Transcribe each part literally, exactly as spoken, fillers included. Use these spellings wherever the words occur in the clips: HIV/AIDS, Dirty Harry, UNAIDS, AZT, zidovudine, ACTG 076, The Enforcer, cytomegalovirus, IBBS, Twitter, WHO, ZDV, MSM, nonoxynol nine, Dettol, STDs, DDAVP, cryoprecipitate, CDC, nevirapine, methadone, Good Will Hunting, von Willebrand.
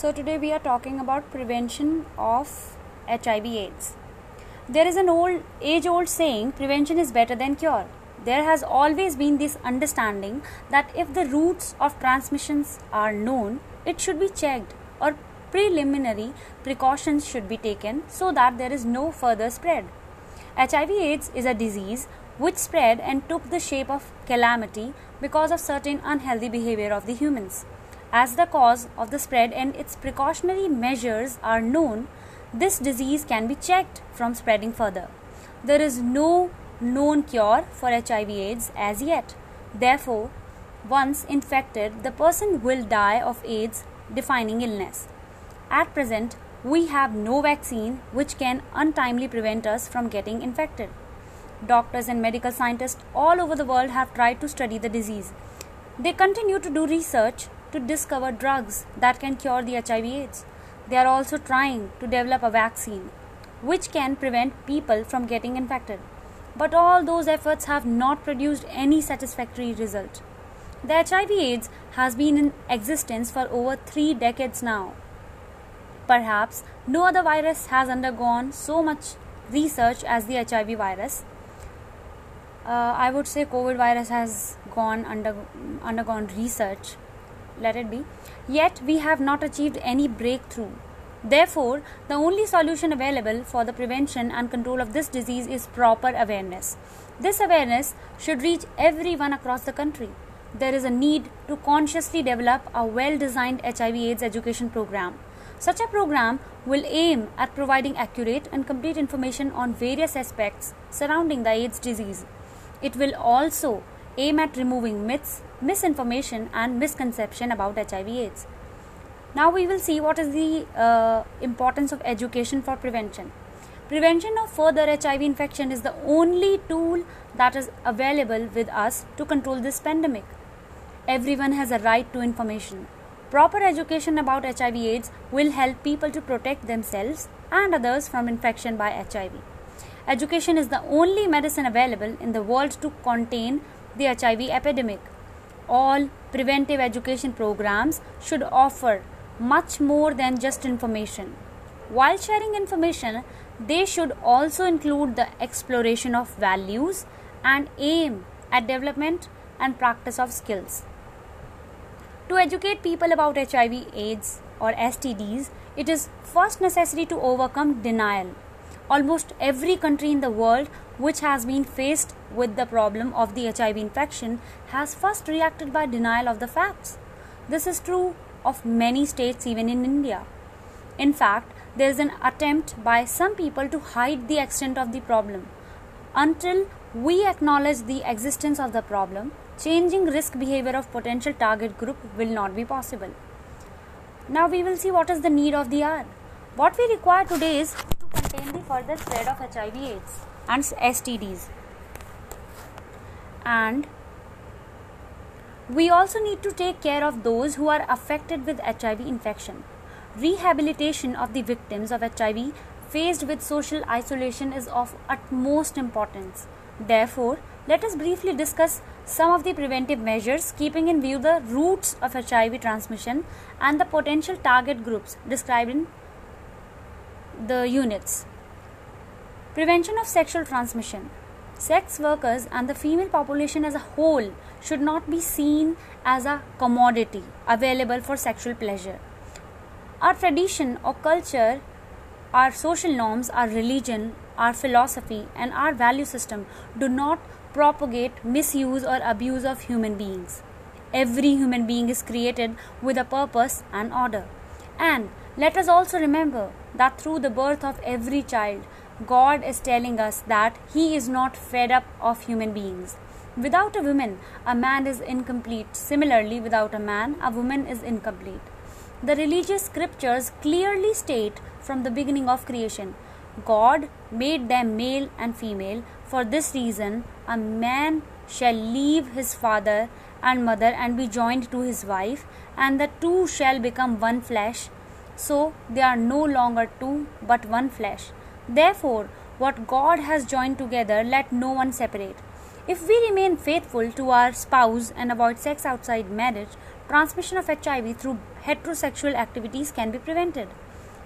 So today we are talking about prevention of H I V AIDS. There is an old age-old saying, prevention is better than cure. There has always been this understanding that if the routes of transmissions are known, it should be checked or preliminary precautions should be taken so that there is no further spread. H I V AIDS is a disease which spread and took the shape of calamity because of certain unhealthy behavior of the humans. As the cause of the spread and its precautionary measures are known, this disease can be checked from spreading further. There is no known cure for H I V AIDS as yet. Therefore, once infected, the person will die of AIDS defining illness. At present, we have no vaccine which can untimely prevent us from getting infected. Doctors and medical scientists all over the world have tried to study the disease. They continue to do research to discover drugs that can cure the H I V AIDS. They are also trying to develop a vaccine which can prevent people from getting infected. But all those efforts have not produced any satisfactory result. The H I V AIDS has been in existence for over three decades now. Perhaps no other virus has undergone so much research as the H I V virus. Uh, I would say COVID virus has gone under, undergone research. Let it be. Yet we have not achieved any breakthrough. Therefore, the only solution available for the prevention and control of this disease is proper awareness. This awareness should reach everyone across the country. There is a need to consciously develop a well-designed H I V AIDS education program. Such a program will aim at providing accurate and complete information on various aspects surrounding the AIDS disease. It will also aim at removing myths, misinformation and misconception about H I V AIDS. Now we will see what is the uh, importance of education for prevention. Prevention of further H I V infection is the only tool that is available with us to control this pandemic. Everyone has a right to information. Proper education about H I V AIDS will help people to protect themselves and others from infection by H I V. Education is the only medicine available in the world to contain the H I V epidemic. All preventive education programs should offer much more than just information. While sharing information, they should also include the exploration of values and aim at development and practice of skills. To educate people about H I V, AIDS or S T Ds, it is first necessary to overcome denial. Almost every country in the world which has been faced with the problem of the H I V infection has first reacted by denial of the facts. This is true of many states, even in India. In fact, there is an attempt by some people to hide the extent of the problem. Until we acknowledge the existence of the problem, changing risk behavior of potential target group will not be possible. Now we will see what is the need of the hour. What we require today is contain the further spread of H I V AIDS and S T Ds, and we also need to take care of those who are affected with H I V infection. Rehabilitation of the victims of H I V faced with social isolation is of utmost importance. Therefore, let us briefly discuss some of the preventive measures keeping in view the roots of H I V transmission and the potential target groups described in the units. Prevention of sexual transmission. Sex workers and the female population as a whole should not be seen as a commodity available for sexual pleasure. Our tradition or culture, our social norms, our religion, our philosophy and our value system do not propagate misuse or abuse of human beings. Every human being is created with a purpose and order. And let us also remember that through the birth of every child, God is telling us that He is not fed up of human beings. Without a woman, a man is incomplete. Similarly, without a man, a woman is incomplete. The religious scriptures clearly state from the beginning of creation, God made them male and female. For this reason, a man shall leave his father and mother and be joined to his wife, and the two shall become one flesh. So they are no longer two but one flesh. Therefore, what God has joined together, let no one separate. If we remain faithful to our spouse and avoid sex outside marriage, Transmission of H I V through heterosexual activities can be prevented.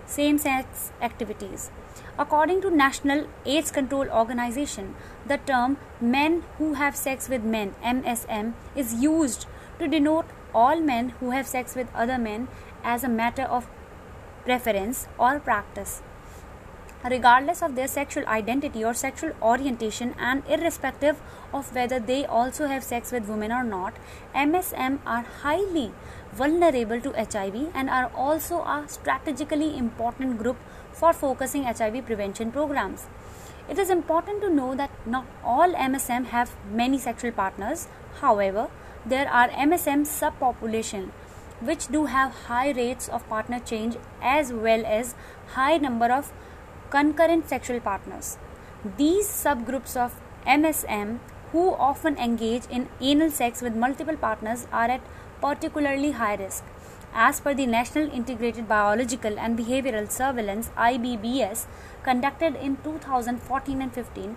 Same-sex activities. According to National AIDS Control Organization, the term men who have sex with men, M S M, is used to denote all men who have sex with other men as a matter of preference or practice, regardless of their sexual identity or sexual orientation, and irrespective of whether they also have sex with women or not. M S M are highly vulnerable to H I V and are also a strategically important group for focusing H I V prevention programs. It is important to know that not all M S M have many sexual partners. However, there are M S M subpopulation which do have high rates of partner change as well as high number of concurrent sexual partners. These subgroups of M S M who often engage in anal sex with multiple partners are at particularly high risk. As per the National Integrated Biological and Behavioral Surveillance I B B S conducted in two thousand fourteen and fifteen,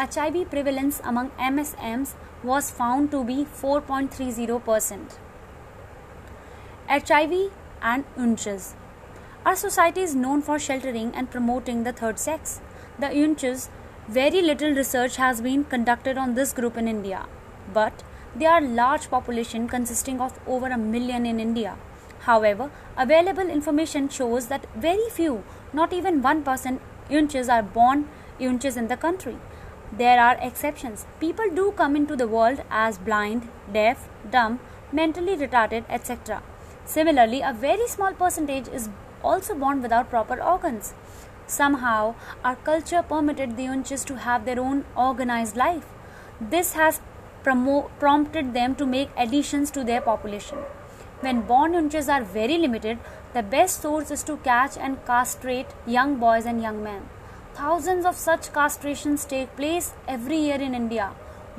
H I V prevalence among M S Ms was found to be four point three zero percent. H I V and U N A I D S. Our society is known for sheltering and promoting the third sex. The U N A I D S, very little research has been conducted on this group in India, but they are large population consisting of over a million in India. However, available information shows that very few, not even one percent U N A I D S are born U N A I D S in the country. There are exceptions. People do come into the world as blind, deaf, dumb, mentally retarded, et cetera. Similarly, a very small percentage is also born without proper organs. Somehow, our culture permitted the U N A I D S to have their own organized life. This has promo- prompted them to make additions to their population. When born U N A I D S are very limited, the best source is to catch and castrate young boys and young men. Thousands of such castrations take place every year in India,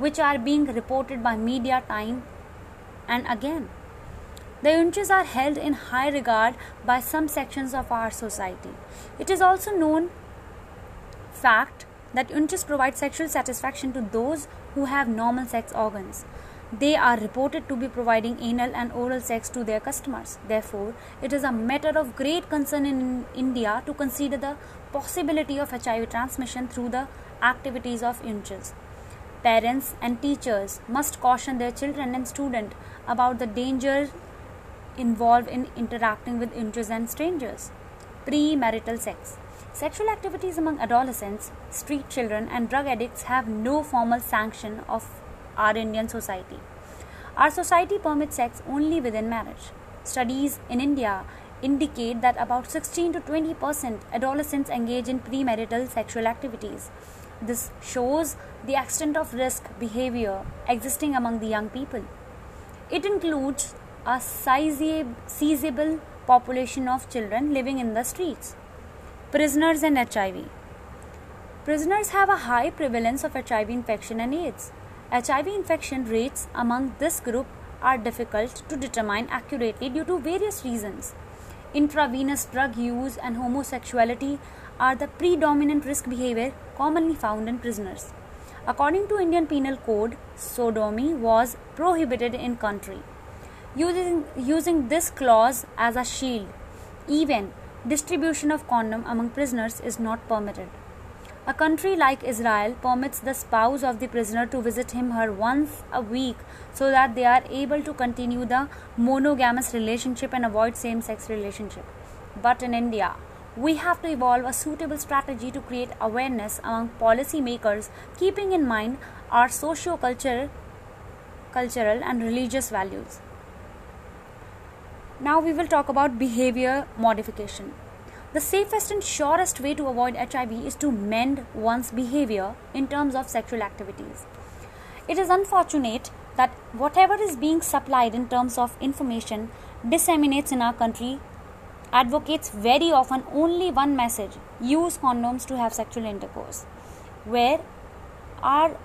which are being reported by media time and again. The U N A I D S are held in high regard by some sections of our society. It is also known fact that U N A I D S provide sexual satisfaction to those who have normal sex organs. They are reported to be providing anal and oral sex to their customers. Therefore, it is a matter of great concern in India to consider the possibility of H I V transmission through the activities of U N A I D S. Parents and teachers must caution their children and students about the dangers involved in interacting with U N A I D S and strangers. Premarital sex. Sexual activities among adolescents, street children and drug addicts have no formal sanction of our Indian society. Our society permits sex only within marriage. Studies in India indicate that about sixteen to twenty percent adolescents engage in premarital sexual activities. This shows the extent of risk behavior existing among the young people. It includes a sizable population of children living in the streets. Prisoners and H I V. Prisoners have a high prevalence of H I V infection and AIDS. H I V infection rates among this group are difficult to determine accurately due to various reasons. Intravenous drug use and homosexuality are the predominant risk behavior commonly found in prisoners. According to Indian Penal Code, sodomy was prohibited in country. Using, using this clause as a shield, even distribution of condom among prisoners is not permitted. A country like Israel permits the spouse of the prisoner to visit him or her once a week so that they are able to continue the monogamous relationship and avoid same-sex relationship. But in India, we have to evolve a suitable strategy to create awareness among policymakers, keeping in mind our socio-cultural cultural, and religious values. Now we will talk about behavior modification. The safest and surest way to avoid H I V is to mend one's behavior in terms of sexual activities. It is unfortunate that whatever is being supplied in terms of information disseminates in our country advocates very often only one message: use condoms to have sexual intercourse. Where are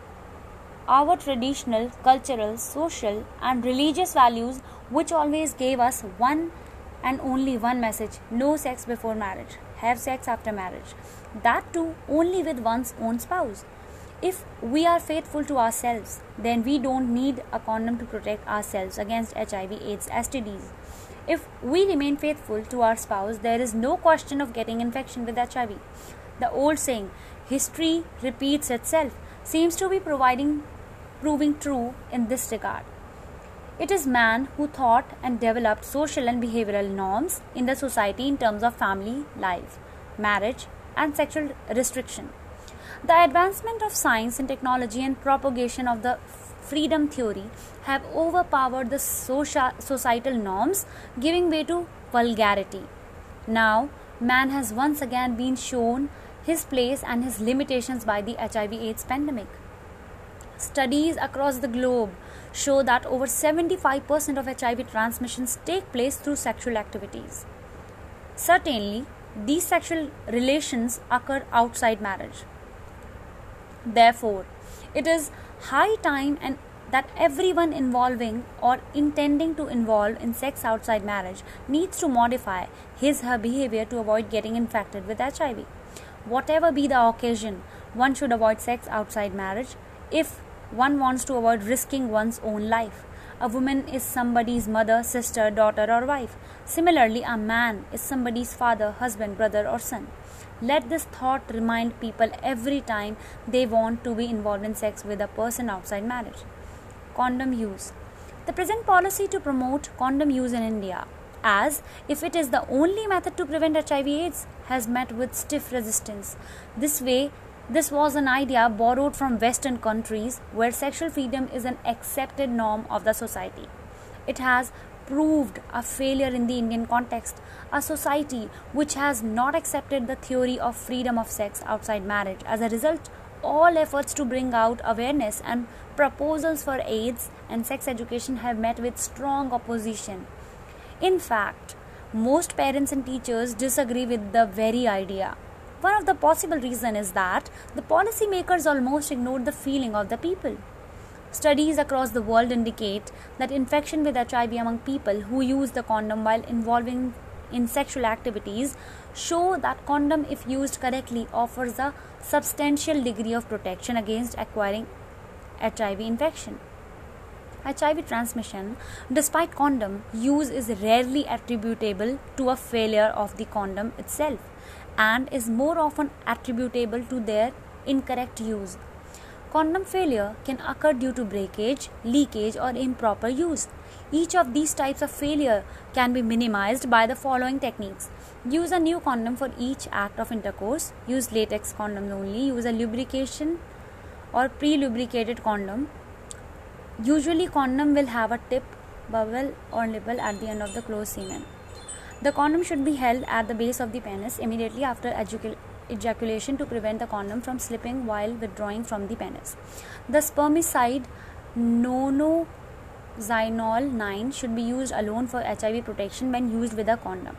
our traditional, cultural, social and religious values which always gave us one and only one message: no sex before marriage, have sex after marriage, that too only with one's own spouse. If we are faithful to ourselves, then we don't need a condom to protect ourselves against H I V, AIDS, S T Ds. If we remain faithful to our spouse, there is no question of getting infection with H I V. The old saying, history repeats itself, seems to be providing, proving true in this regard. It is man who thought and developed social and behavioral norms in the society in terms of family life, marriage, and sexual restriction. The advancement of science and technology and propagation of the freedom theory have overpowered the societal norms, giving way to vulgarity. Now, man has once again been shown his place and his limitations by the H I V AIDS pandemic. Studies across the globe show that over seventy-five percent of H I V transmissions take place through sexual activities. Certainly, these sexual relations occur outside marriage. Therefore, it is high time and that everyone involving or intending to involve in sex outside marriage needs to modify his or her behavior to avoid getting infected with H I V. Whatever be the occasion, one should avoid sex outside marriage if one wants to avoid risking one's own life. A woman is somebody's mother, sister, daughter, or wife. Similarly, a man is somebody's father, husband, brother, or son. Let this thought remind people every time they want to be involved in sex with a person outside marriage. Condom use. The present policy to promote condom use in India, as if it is the only method to prevent H I V AIDS, has met with stiff resistance. This way, this was an idea borrowed from Western countries where sexual freedom is an accepted norm of the society. It has proved a failure in the Indian context, a society which has not accepted the theory of freedom of sex outside marriage. As a result, all efforts to bring out awareness and proposals for AIDS and sex education have met with strong opposition. In fact, most parents and teachers disagree with the very idea. One of the possible reasons is that the policymakers almost ignored the feeling of the people. Studies across the world indicate that infection with H I V among people who use the condom while involving in sexual activities show that condom, if used correctly, offers a substantial degree of protection against acquiring H I V infection. H I V transmission, despite condom use, is rarely attributable to a failure of the condom itself, and is more often attributable to their incorrect use. Condom failure can occur due to breakage, leakage, or improper use. Each of these types of failure can be minimized by the following techniques. Use a new condom for each act of intercourse. Use latex condoms only. Use a lubrication or pre-lubricated condom. Usually condom will have a tip, bubble, or nipple at the end of the closed semen. The condom should be held at the base of the penis immediately after ejac- ejaculation to prevent the condom from slipping while withdrawing from the penis. The spermicide nonoxynol nine should be used alone for H I V protection when used with a condom.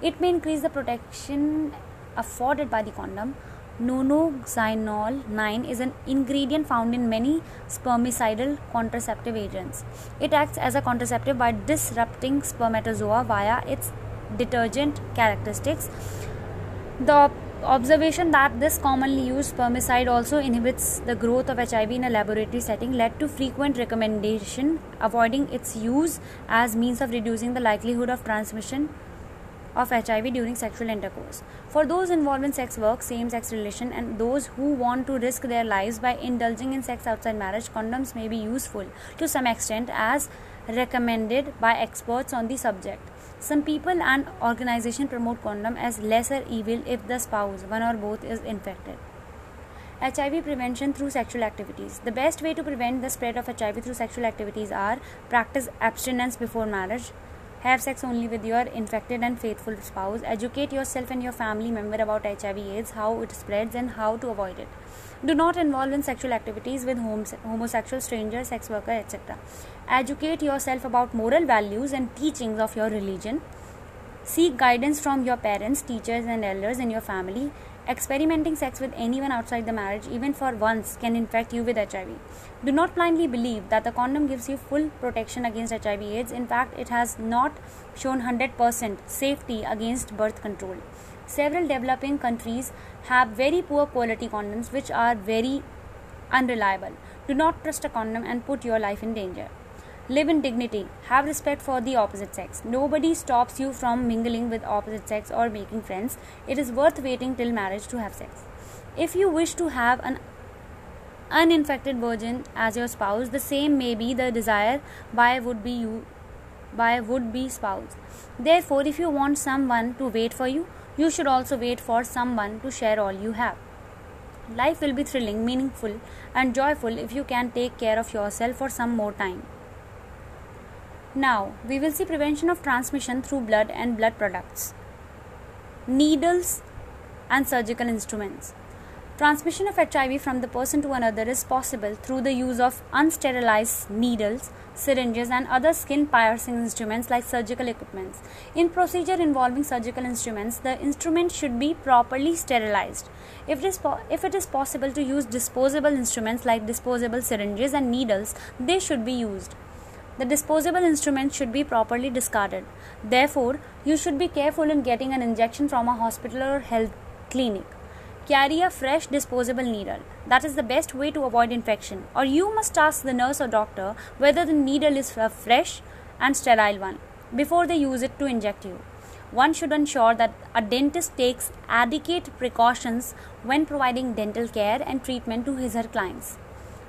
It may increase the protection afforded by the condom. Nonoxynol nine is an ingredient found in many spermicidal contraceptive agents. It acts as a contraceptive by disrupting spermatozoa via its detergent characteristics. The observation that this commonly used spermicide also inhibits the growth of H I V in a laboratory setting led to frequent recommendation avoiding its use as means of reducing the likelihood of transmission of H I V during sexual intercourse. For those involved in sex work, same-sex relation, and those who want to risk their lives by indulging in sex outside marriage, condoms may be useful to some extent as recommended by experts on the subject. Some people and organizations promote condom as lesser evil if the spouse, one or both, is infected. H I V prevention through sexual activities. The best way to prevent the spread of H I V through sexual activities are: practice abstinence before marriage, have sex only with your infected and faithful spouse, educate yourself and your family member about H I V AIDS, how it spreads and how to avoid it. Do not involve in sexual activities with homosexual, strangers, sex worker, et cetera. Educate yourself about moral values and teachings of your religion. Seek guidance from your parents, teachers and elders in your family. Experimenting sex with anyone outside the marriage, even for once, can infect you with H I V. Do not blindly believe that the condom gives you full protection against H I V AIDS. In fact, it has not shown one hundred percent safety against birth control. Several developing countries have very poor quality condoms which are very unreliable. Do not trust a condom and put your life in danger. Live in dignity. Have respect for the opposite sex. Nobody stops you from mingling with opposite sex or making friends. It is worth waiting till marriage to have sex. If you wish to have an uninfected virgin as your spouse, the same may be the desire by would be you by would-be spouse. Therefore, if you want someone to wait for you, you should also wait for someone to share all you have. Life will be thrilling, meaningful, and joyful if you can take care of yourself for some more time. Now, we will see prevention of transmission through blood and blood products, needles, and surgical instruments. Transmission of H I V from the person to another is possible through the use of unsterilized needles, syringes, and other skin-piercing instruments like surgical equipment. In procedure involving surgical instruments, the instrument should be properly sterilized. If it is, po- if it is possible to use disposable instruments like disposable syringes and needles, they should be used. The disposable instruments should be properly discarded. Therefore, you should be careful in getting an injection from a hospital or health clinic. Carry a fresh disposable needle. That is the best way to avoid infection. Or you must ask the nurse or doctor whether the needle is a fresh and sterile one before they use it to inject you. One should ensure that a dentist takes adequate precautions when providing dental care and treatment to his or her clients.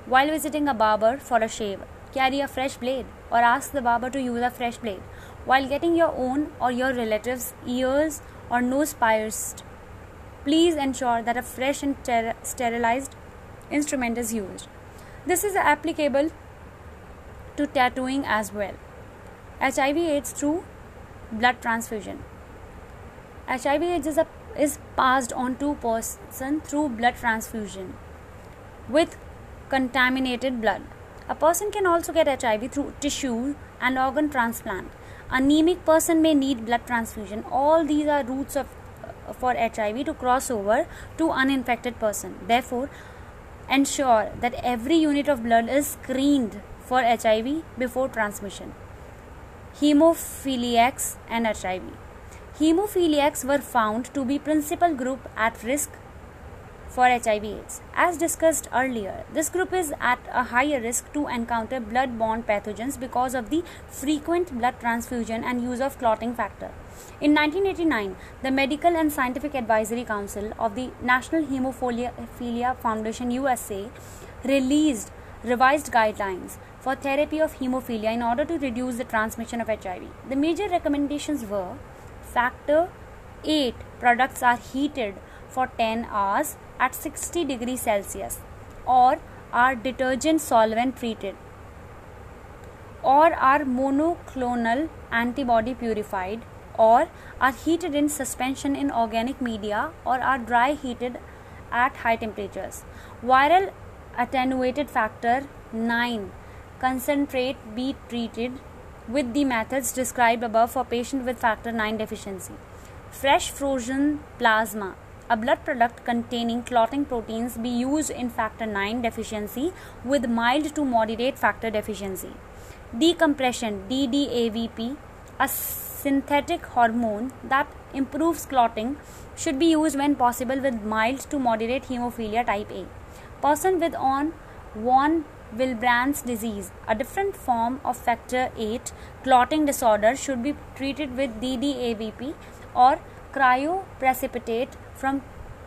While visiting a barber for a shave, carry a fresh blade or ask the barber to use a fresh blade. While getting your own or your relative's ears or nose pierced, please ensure that a fresh and ter- sterilized instrument is used. This is applicable to tattooing as well. H I V AIDS through blood transfusion. H I V AIDS is, a, is passed on to person through blood transfusion with contaminated blood. A person can also get H I V through tissue and organ transplant. Anemic person may need blood transfusion. All these are routes of for H I V to cross over to uninfected person. Therefore, ensure that every unit of blood is screened for H I V before transmission. Hemophiliacs and H I V. Hemophiliacs were found to be principal group at risk for H I V AIDS. As discussed earlier, this group is at a higher risk to encounter blood-borne pathogens because of the frequent blood transfusion and use of clotting factor. In nineteen eighty-nine, the Medical and Scientific Advisory Council of the National Hemophilia Foundation U S A released revised guidelines for therapy of hemophilia in order to reduce the transmission of H I V. The major recommendations were: factor eight products are heated for ten hours at sixty degrees Celsius, or are detergent solvent treated, or are monoclonal antibody purified, or are heated in suspension in organic media, or are dry heated at high temperatures. Viral attenuated factor nine concentrate be treated with the methods described above for patient with factor nine deficiency. Fresh frozen plasma, a blood product containing clotting proteins, be used in factor nine deficiency with mild to moderate factor deficiency. Decompression, D D A V P, a synthetic hormone that improves clotting, should be used when possible with mild to moderate hemophilia type A. Person with on von Willebrand's disease, a different form of factor eight clotting disorder, should be treated with D D A V P or cryoprecipitate from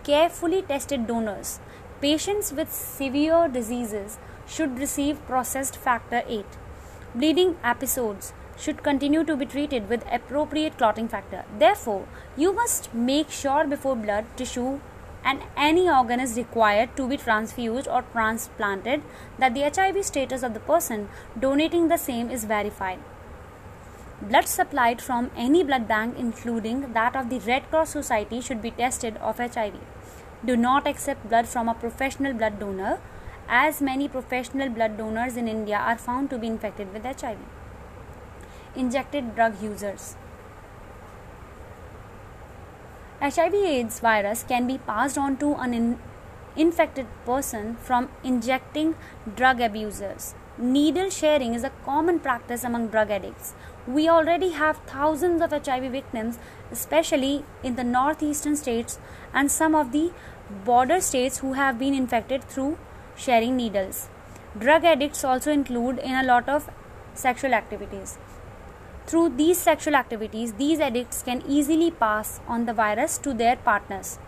carefully tested donors. Patients with severe diseases should receive processed factor eight. Bleeding episodes should continue to be treated with appropriate clotting factor. Therefore, you must make sure before blood, tissue, and any organ is required to be transfused or transplanted that the H I V status of the person donating the same is verified. Blood supplied from any blood bank, including that of the Red Cross Society, should be tested of H I V. Do not accept blood from a professional blood donor, as many professional blood donors in India are found to be infected with H I V. Injected drug users. H I V AIDS virus can be passed on to an in- infected person from injecting drug abusers. Needle sharing is a common practice among drug addicts. We already have thousands of H I V victims, especially in the northeastern states and some of the border states, who have been infected through sharing needles. Drug addicts also include in a lot of sexual activities. Through these sexual activities, these addicts can easily pass on the virus to their partners,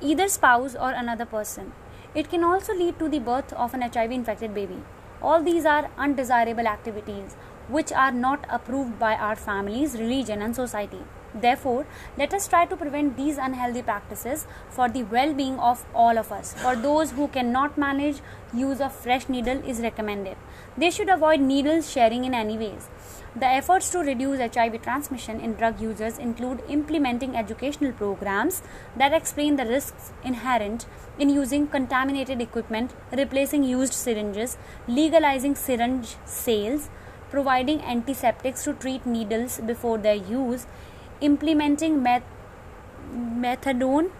either spouse or another person. It can also lead to the birth of an H I V-infected baby. All these are undesirable activities which are not approved by our families, religion and society. Therefore, let us try to prevent these unhealthy practices for the well-being of all of us. For those who cannot manage, use of fresh needle is recommended. They should avoid needle sharing in any ways. The efforts to reduce H I V transmission in drug users include implementing educational programs that explain the risks inherent in using contaminated equipment, replacing used syringes, legalizing syringe sales, providing antiseptics to treat needles before their use, implementing meth- methadone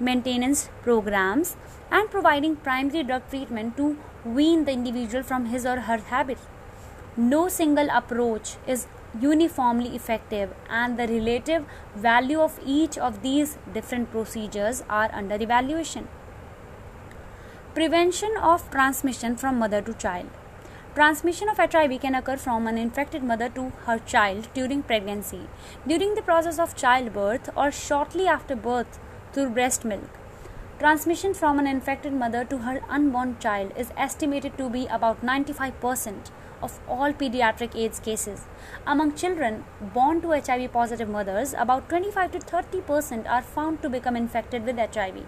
maintenance programs, and providing primary drug treatment to wean the individual from his or her habit. No single approach is uniformly effective, and the relative value of each of these different procedures are under evaluation. Prevention of transmission from mother to child. Transmission of H I V can occur from an infected mother to her child during pregnancy, during the process of childbirth, or shortly after birth through breast milk. Transmission from an infected mother to her unborn child is estimated to be about ninety-five percent of all pediatric AIDS cases. Among children born to H I V-positive mothers, about twenty-five to thirty percent are found to become infected with H I V.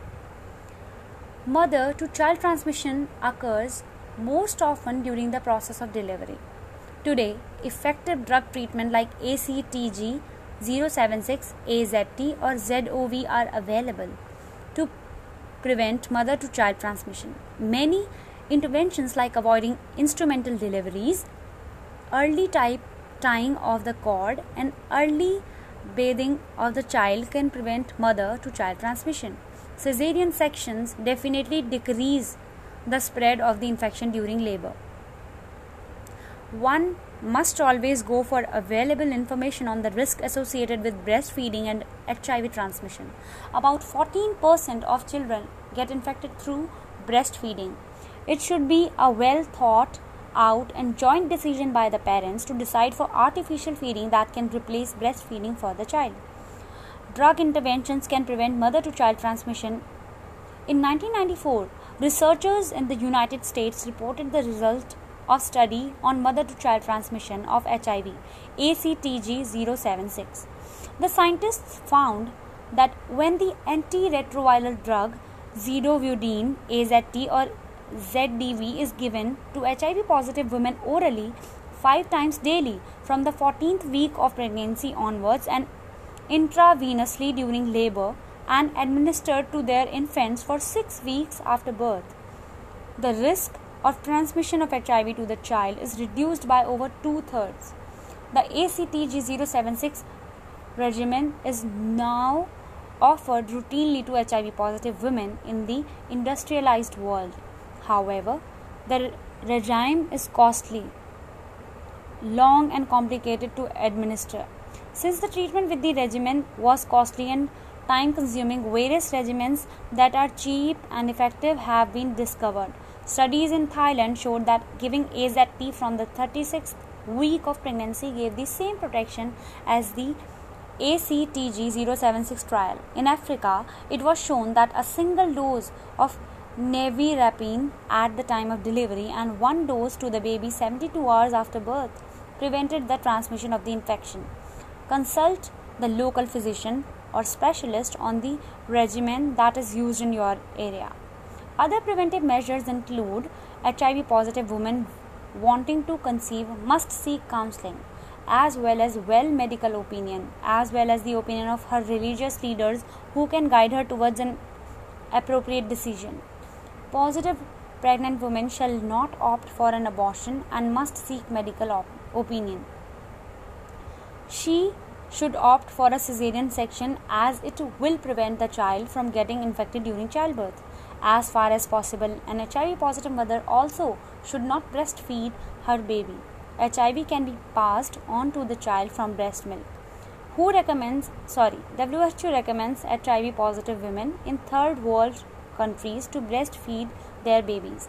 Mother-to-child transmission occurs most often during the process of delivery. Today, effective drug treatment like A C T G zero seven six, A Z T or Z D V are available to prevent mother-to-child transmission. Many interventions like avoiding instrumental deliveries, early type tying of the cord and early bathing of the child can prevent mother-to-child transmission. Cesarean sections definitely decrease the spread of the infection during labor. One must always go for available information on the risk associated with breastfeeding and H I V transmission. About fourteen percent of children get infected through breastfeeding. It should be a well thought out and joint decision by the parents to decide for artificial feeding that can replace breastfeeding for the child. Drug interventions can prevent mother-to-child transmission. In nineteen ninety-four, researchers in the United States reported the result of study on mother-to-child transmission of H I V, A C T G zero seven six. The scientists found that when the antiretroviral drug zidovudine, A Z T or Z D V is given to H I V-positive women orally five times daily from the fourteenth week of pregnancy onwards and intravenously during labor, and administered to their infants for six weeks after birth, the risk of transmission of H I V to the child is reduced by over two-thirds. The A C T G zero seven six regimen is now offered routinely to H I V-positive women in the industrialized world. However, the regime is costly, long and complicated to administer. Since the treatment with the regimen was costly and time-consuming, various regimens that are cheap and effective have been discovered. Studies in Thailand showed that giving A Z T from the thirty-sixth week of pregnancy gave the same protection as the A C T G zero seven six trial. In Africa, it was shown that a single dose of nevirapine at the time of delivery and one dose to the baby seventy-two hours after birth prevented the transmission of the infection. Consult the local physician or specialist on the regimen that is used in your area. Other preventive measures include H I V-positive women wanting to conceive must seek counseling as well as well medical opinion as well as the opinion of her religious leaders who can guide her towards an appropriate decision. Positive pregnant women shall not opt for an abortion and must seek medical op- opinion. She should opt for a cesarean section as it will prevent the child from getting infected during childbirth. As far as possible, an H I V-positive mother also should not breastfeed her baby. H I V can be passed on to the child from breast milk. Who recommends, sorry, W H O recommends H I V-positive women in third world countries to breastfeed their babies.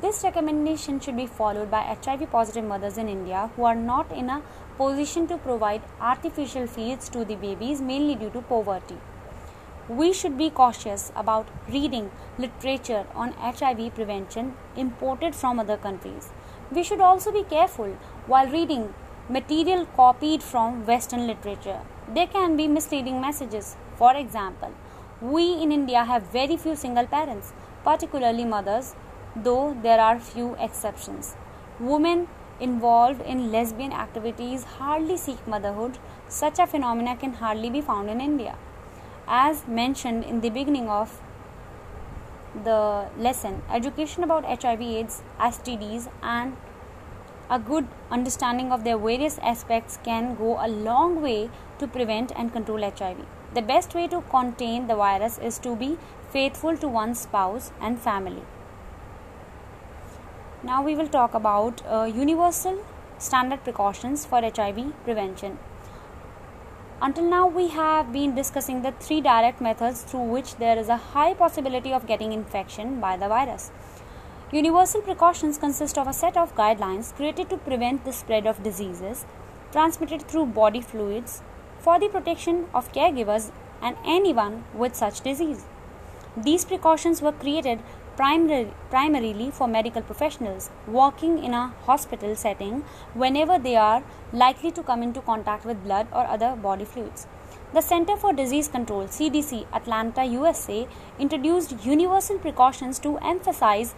This recommendation should be followed by H I V-positive mothers in India who are not in a position to provide artificial feeds to the babies, mainly due to poverty. We should be cautious about reading literature on H I V prevention imported from other countries. We should also be careful while reading material copied from Western literature. There can be misleading messages. For example, we in India have very few single parents, particularly mothers, though there are few exceptions. Women involved in lesbian activities hardly seek motherhood. Such a phenomena can hardly be found in India. As mentioned in the beginning of the lesson, education about H I V/AIDS, S T Ds, and a good understanding of their various aspects can go a long way to prevent and control H I V. The best way to contain the virus is to be faithful to one's spouse and family. Now we will talk about uh, universal standard precautions for H I V prevention. Until now, we have been discussing the three direct methods through which there is a high possibility of getting infection by the virus. Universal precautions consist of a set of guidelines created to prevent the spread of diseases transmitted through body fluids for the protection of caregivers and anyone with such disease. These precautions were created Primary, primarily for medical professionals working in a hospital setting whenever they are likely to come into contact with blood or other body fluids. The Center for Disease Control, C D C, Atlanta, U S A, introduced universal precautions to emphasize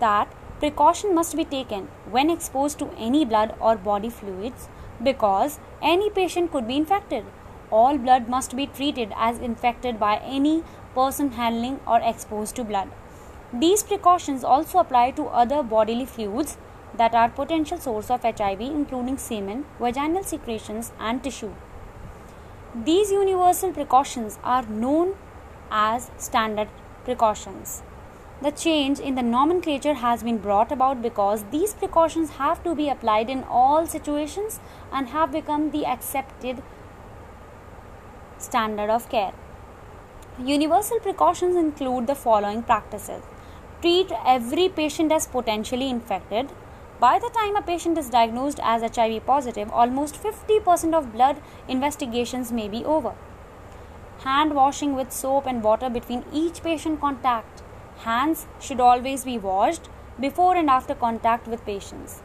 that precaution must be taken when exposed to any blood or body fluids because any patient could be infected. All blood must be treated as infected by any person handling or exposed to blood. These precautions also apply to other bodily fluids that are potential source of H I V, including semen, vaginal secretions, and tissue. These universal precautions are known as standard precautions. The change in the nomenclature has been brought about because these precautions have to be applied in all situations and have become the accepted standard of care. Universal precautions include the following practices. Treat every patient as potentially infected. By the time a patient is diagnosed as H I V positive, almost fifty percent of blood investigations may be over. Hand washing with soap and water between each patient contact. Hands should always be washed before and after contact with patients.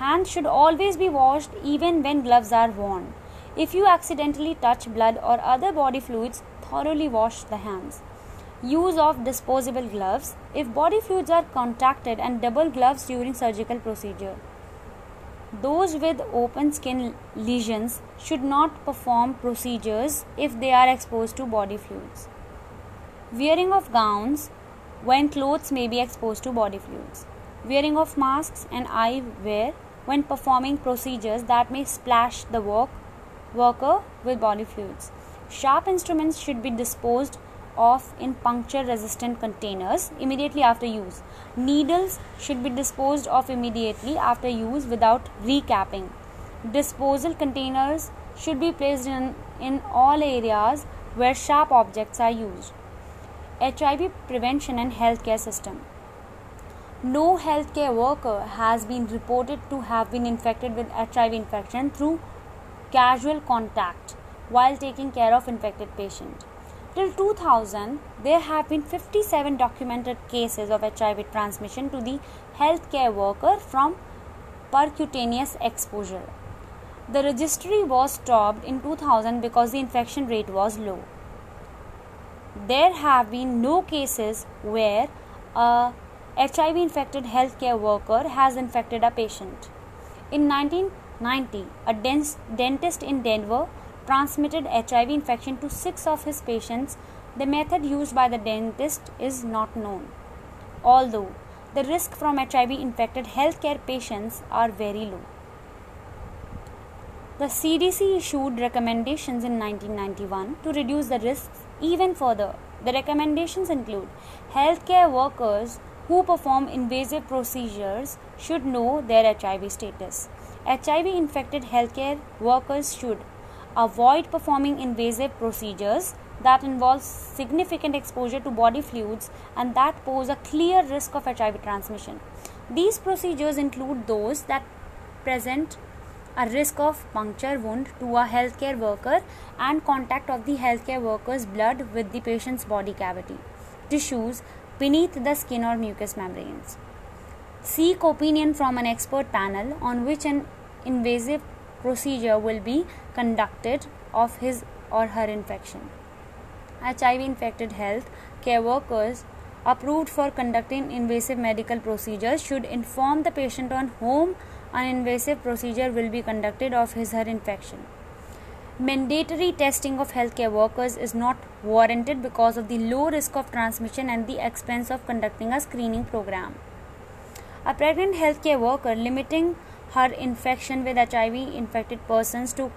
Hands should always be washed even when gloves are worn. If you accidentally touch blood or other body fluids, thoroughly wash the hands. Use of disposable gloves if body fluids are contacted, and double gloves during surgical procedure. Those with open skin lesions should not perform procedures if they are exposed to body fluids. Wearing of gowns when clothes may be exposed to body fluids. Wearing of masks and eyewear when performing procedures that may splash the work, worker with body fluids. Sharp instruments should be disposed of in puncture-resistant containers immediately after use. Needles should be disposed of immediately after use without recapping. Disposal containers should be placed in, in all areas where sharp objects are used. H I V prevention and healthcare system. No healthcare worker has been reported to have been infected with H I V infection through casual contact while taking care of infected patient. Till two thousand, there have been fifty-seven documented cases of H I V transmission to the healthcare worker from percutaneous exposure. The registry was stopped in two thousand because the infection rate was low. There have been no cases where a H I V-infected healthcare worker has infected a patient. In nineteen ninety, a dentist in Denver transmitted H I V infection to six of his patients. The method used by the dentist is not known, although the risk from H I V-infected healthcare patients are very low. The C D C issued recommendations in nineteen ninety-one to reduce the risks even further. The recommendations include: healthcare workers who perform invasive procedures should know their H I V status. H I V-infected healthcare workers should avoid performing invasive procedures that involve significant exposure to body fluids and that pose a clear risk of H I V transmission. These procedures include those that present a risk of puncture wound to a healthcare worker and contact of the healthcare worker's blood with the patient's body cavity, tissues beneath the skin or mucous membranes. Seek opinion from an expert panel on which an invasive procedure will be conducted of his or her infection. H I V-infected health care workers approved for conducting invasive medical procedures should inform the patient on whom an invasive procedure will be conducted of his or her infection. Mandatory testing of healthcare workers is not warranted because of the low risk of transmission and the expense of conducting a screening program. A pregnant healthcare worker limiting her infection with H I V-infected persons to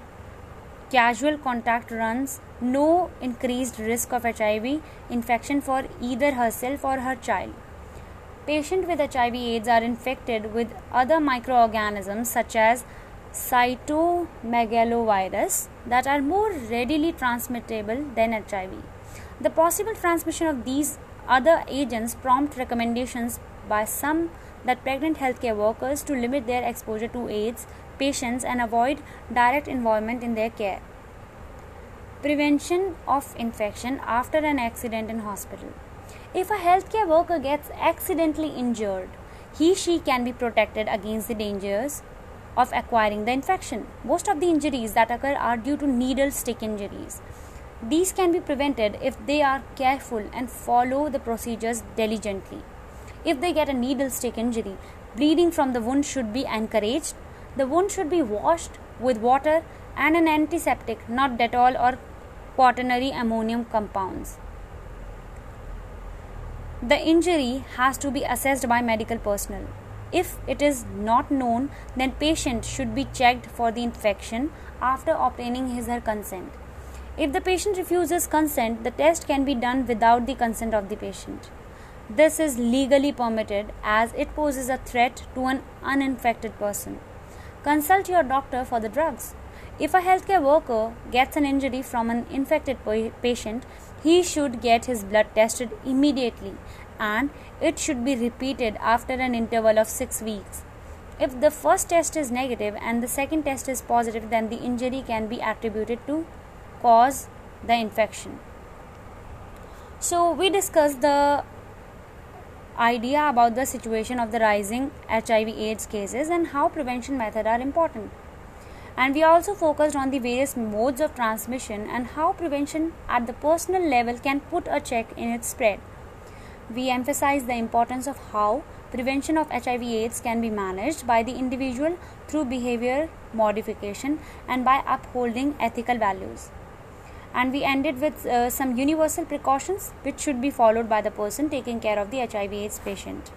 casual contact runs no increased risk of H I V infection for either herself or her child. Patients with H I V AIDS are infected with other microorganisms such as cytomegalovirus that are more readily transmittable than H I V. The possible transmission of these other agents prompt recommendations by some that pregnant healthcare workers to limit their exposure to AIDS patients and avoid direct involvement in their care. Prevention of infection after an accident in hospital. If a healthcare worker gets accidentally injured, he or she can be protected against the dangers of acquiring the infection. Most of the injuries that occur are due to needle stick injuries. These can be prevented if they are careful and follow the procedures diligently. If they get a needle stick injury, bleeding from the wound should be encouraged. The wound should be washed with water and an antiseptic, not Dettol or quaternary ammonium compounds. The injury has to be assessed by medical personnel. If it is not known, then patient should be checked for the infection after obtaining his or her consent. If the patient refuses consent, the test can be done without the consent of the patient. This is legally permitted as it poses a threat to an uninfected person. Consult your doctor for the drugs. If a healthcare worker gets an injury from an infected patient, he should get his blood tested immediately and it should be repeated after an interval of six weeks. If the first test is negative and the second test is positive, then the injury can be attributed to cause the infection. So we discussed the idea about the situation of the rising H I V AIDS cases and how prevention methods are important. And we also focused on the various modes of transmission and how prevention at the personal level can put a check in its spread. We emphasized the importance of how prevention of H I V AIDS can be managed by the individual through behavior modification and by upholding ethical values. And we ended with uh, some universal precautions which should be followed by the person taking care of the H I V AIDS patient.